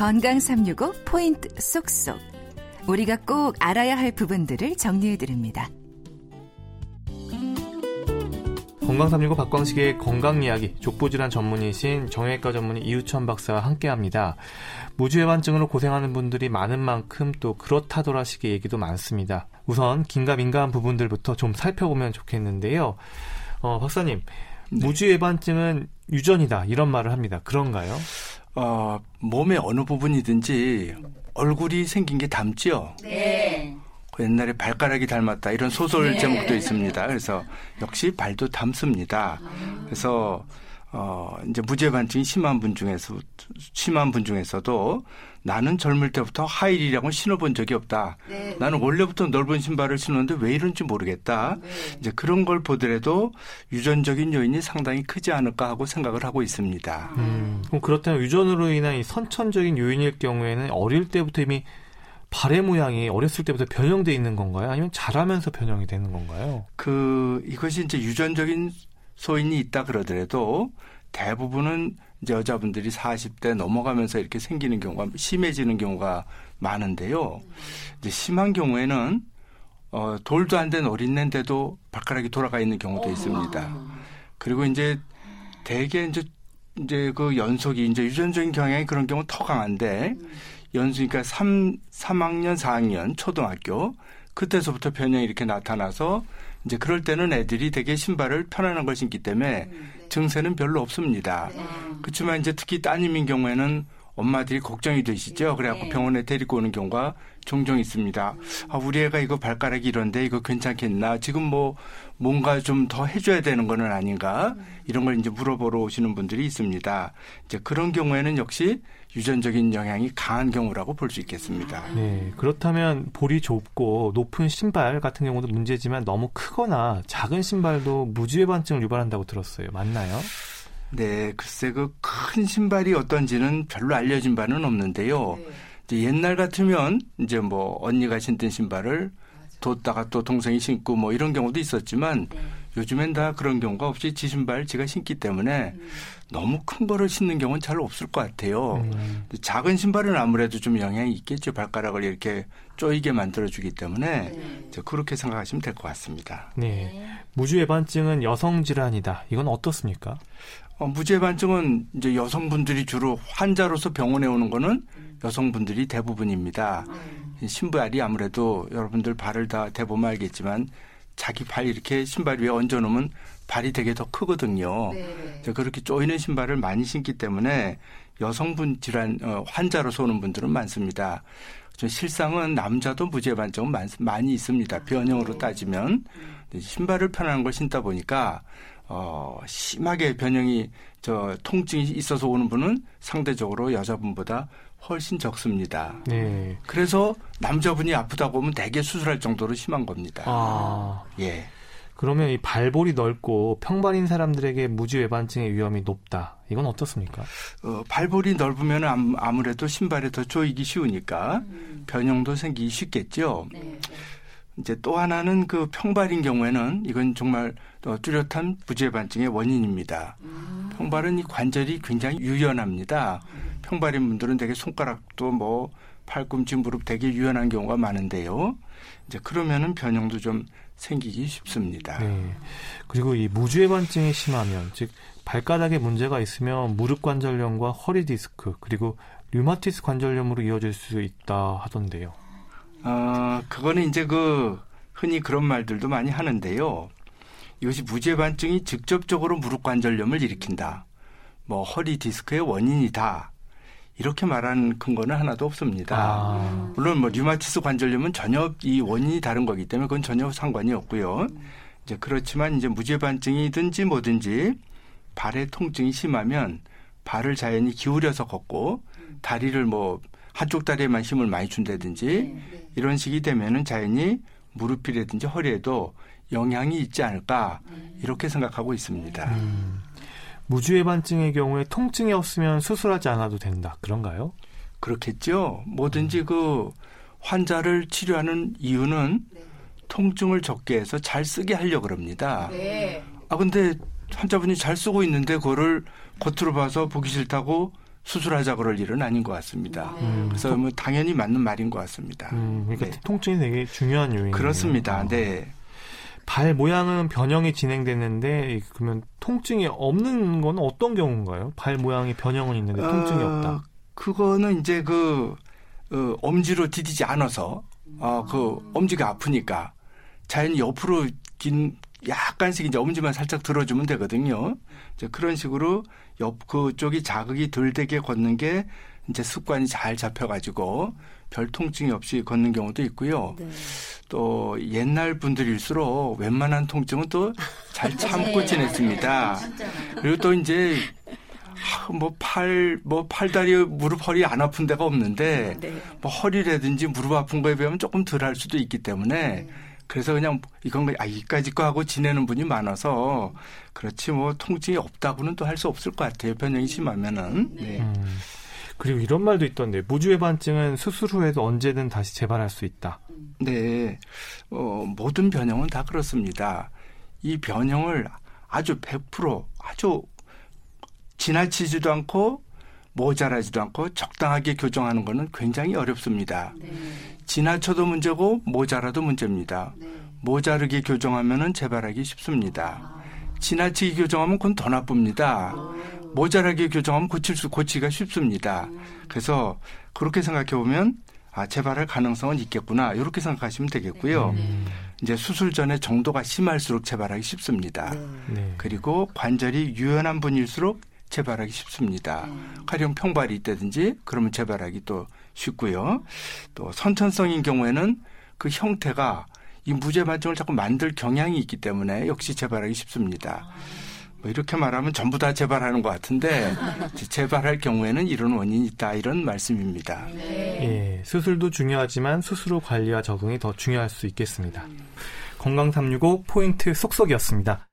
건강365 포인트 쏙쏙. 우리가 꼭 알아야 할 부분들을 정리해드립니다. 건강365 박광식의 건강이야기, 족부질환 전문의이신 정형외과 전문의 이우천 박사와 함께합니다. 무지외반증으로 고생하는 분들이 많은 만큼 또 그렇다더라 식의 얘기도 많습니다. 우선 긴가 민가한 부분들부터 좀 살펴보면 좋겠는데요. 박사님, 네. 무지외반증은 유전이다 이런 말을 합니다. 그런가요? 몸의 어느 부분이든지 얼굴이 생긴 게 닮지요? 네. 옛날에 발가락이 닮았다 이런 소설 제목도 있습니다. 그래서 역시 발도 닮습니다. 그래서 이제 무지외반증이 심한 분 중에서도 나는 젊을 때부터 하이힐이라고 신어본 적이 없다. 네. 나는 원래부터 넓은 신발을 신었는데 왜 이런지 모르겠다. 네. 이제 그런 걸 보더라도 유전적인 요인이 상당히 크지 않을까 하고 생각을 하고 있습니다. 그럼 그렇다면 유전으로 인한 이 선천적인 요인일 경우에는 어릴 때부터 이미 발의 모양이 어렸을 때부터 변형되어 있는 건가요? 아니면 자라면서 변형이 되는 건가요? 이것이 이제 유전적인 소인이 있다 그러더라도 대부분은 이제 여자분들이 40대 넘어가면서 이렇게 생기는 경우가, 심해지는 경우가 많은데요. 이제 심한 경우에는, 돌도 안 된 어린애인데도 발가락이 돌아가 있는 경우도 있습니다. 그리고 이제 대개 이제 그 연속이, 이제 유전적인 경향이 그런 경우 더 강한데, 연수니까 3학년, 4학년, 초등학교, 그때서부터 변형이 이렇게 나타나서, 이제 그럴 때는 애들이 되게 신발을 편안한 걸 신기 때문에 증세는 별로 없습니다. 그렇지만 이제 특히 따님인 경우에는 엄마들이 걱정이 되시죠. 그래갖고 병원에 데리고 오는 경우가 종종 있습니다. 우리 애가 이거 발가락이 이런데 이거 괜찮겠나? 지금 뭔가 좀 더 해줘야 되는 거는 아닌가? 이런 걸 이제 물어보러 오시는 분들이 있습니다. 이제 그런 경우에는 역시 유전적인 영향이 강한 경우라고 볼 수 있겠습니다. 네, 그렇다면 볼이 좁고 높은 신발 같은 경우도 문제지만 너무 크거나 작은 신발도 무지외반증을 유발한다고 들었어요. 맞나요? 네, 글쎄 그 큰 신발이 어떤지는 별로 알려진 바는 없는데요. 이제 옛날 같으면 이제 언니가 신던 신발을 뒀다가 또 동생이 신고 이런 경우도 있었지만 요즘엔 다 그런 경우가 없이 지 신발 지가 신기 때문에 너무 큰 거를 신는 경우는 잘 없을 것 같아요. 작은 신발은 아무래도 좀 영향이 있겠죠. 발가락을 이렇게 쪼이게 만들어주기 때문에 이제 그렇게 생각하시면 될 것 같습니다. 네, 무지외반증은 여성 질환이다. 이건 어떻습니까? 무지외반증은 이제 여성분들이 주로 환자로서 병원에 오는 거는 여성분들이 대부분입니다. 신발이 아무래도 여러분들 발을 다 대보면 알겠지만 자기 발 이렇게 신발 위에 얹어놓으면 발이 되게 더 크거든요. 네. 그렇게 쪼이는 신발을 많이 신기 때문에 여성분 질환 환자로서 오는 분들은 많습니다. 실상은 남자도 무지외반증은 많이 있습니다. 변형으로 따지면. 신발을 편한 걸 신다 보니까 심하게 변형이 통증이 있어서 오는 분은 상대적으로 여자분보다 훨씬 적습니다. 네. 그래서 남자분이 아프다고 하면 대개 수술할 정도로 심한 겁니다. 예. 그러면 이 발볼이 넓고 평발인 사람들에게 무지외반증의 위험이 높다. 이건 어떻습니까? 발볼이 넓으면 아무래도 신발에 더 조이기 쉬우니까 변형도 생기기 쉽겠죠. 네. 이제 또 하나는 그 평발인 경우에는 이건 정말 뚜렷한 무지외반증의 원인입니다. 평발은 이 관절이 굉장히 유연합니다. 평발인 분들은 되게 손가락도 팔꿈치, 무릎 되게 유연한 경우가 많은데요. 이제 그러면은 변형도 좀 생기기 쉽습니다. 네. 그리고 이 무지외반증이 심하면, 즉 발가락에 문제가 있으면 무릎 관절염과 허리 디스크 그리고 류마티스 관절염으로 이어질 수 있다 하던데요. 그거는 이제 흔히 그런 말들도 많이 하는데요. 이것이 무지외반증이 직접적으로 무릎 관절염을 일으킨다. 허리 디스크의 원인이다. 이렇게 말하는 근거는 하나도 없습니다. 물론 류마티스 관절염은 전혀 이 원인이 다른 거기 때문에 그건 전혀 상관이 없고요. 이제 그렇지만 이제 무지외반증이든지 뭐든지 발의 통증이 심하면 발을 자연히 기울여서 걷고 다리를 한쪽 다리에만 힘을 많이 준다든지 이런 식이 되면은 자연히 무릎이라든지 허리에도 영향이 있지 않을까 이렇게 생각하고 있습니다. 무지외반증의 경우에 통증이 없으면 수술하지 않아도 된다. 그런가요? 그렇겠죠. 뭐든지 그 환자를 치료하는 이유는 통증을 적게 해서 잘 쓰게 하려고 합니다. 네. 근데 환자분이 잘 쓰고 있는데 그거를 겉으로 봐서 보기 싫다고 수술하자고를 일은 아닌 것 같습니다. 그래서 뭐 당연히 맞는 말인 것 같습니다. 그러니까 네. 통증이 되게 중요한 요인이에요. 그렇습니다. 네. 발 모양은 변형이 진행되는데 그러면 통증이 없는 건 어떤 경우인가요? 발 모양이 변형은 있는데 통증이 없다. 그거는 이제 엄지로 디디지 않아서 엄지가 아프니까 자연히 옆으로 긴 약간씩 이제 엄지만 살짝 들어주면 되거든요. 이제 그런 식으로 그쪽이 자극이 덜 되게 걷는 게 이제 습관이 잘 잡혀가지고 별 통증이 없이 걷는 경우도 있고요. 네. 또 옛날 분들일수록 웬만한 통증은 또 잘 참고 지냈습니다. 그리고 또 이제 팔다리, 무릎, 허리 안 아픈 데가 없는데 네. 허리라든지 무릎 아픈 거에 비하면 조금 덜할 수도 있기 때문에 그래서 그냥 이까지 거 하고 지내는 분이 많아서 그렇지 뭐 통증이 없다고는 또 할 수 없을 것 같아요. 변형이 심하면은. 네. 그리고 이런 말도 있던데 무주회반증은 수술 후에도 언제든 다시 재발할 수 있다. 네. 모든 변형은 다 그렇습니다. 이 변형을 아주 100% 아주 지나치지도 않고 모자라지도 않고 적당하게 교정하는 거는 굉장히 어렵습니다. 네. 지나쳐도 문제고 모자라도 문제입니다. 네. 모자르게 교정하면은 재발하기 쉽습니다. 지나치게 교정하면 그건 더 나쁩니다. 모자라게 교정하면 고치기가 쉽습니다. 그래서 그렇게 생각해 보면 재발할 가능성은 있겠구나 이렇게 생각하시면 되겠고요. 네. 이제 수술 전에 정도가 심할수록 재발하기 쉽습니다. 네. 그리고 관절이 유연한 분일수록 재발하기 쉽습니다. 가령 평발이 있다든지 그러면 재발하기 또 쉽고요. 또 선천성인 경우에는 그 형태가 이 무죄반증을 자꾸 만들 경향이 있기 때문에 역시 재발하기 쉽습니다. 뭐 이렇게 말하면 전부 다 재발하는 것 같은데 재발할 경우에는 이런 원인이 있다 이런 말씀입니다. 네. 예, 수술도 중요하지만 수술 후 관리와 적응이 더 중요할 수 있겠습니다. 건강365 포인트 속속이었습니다.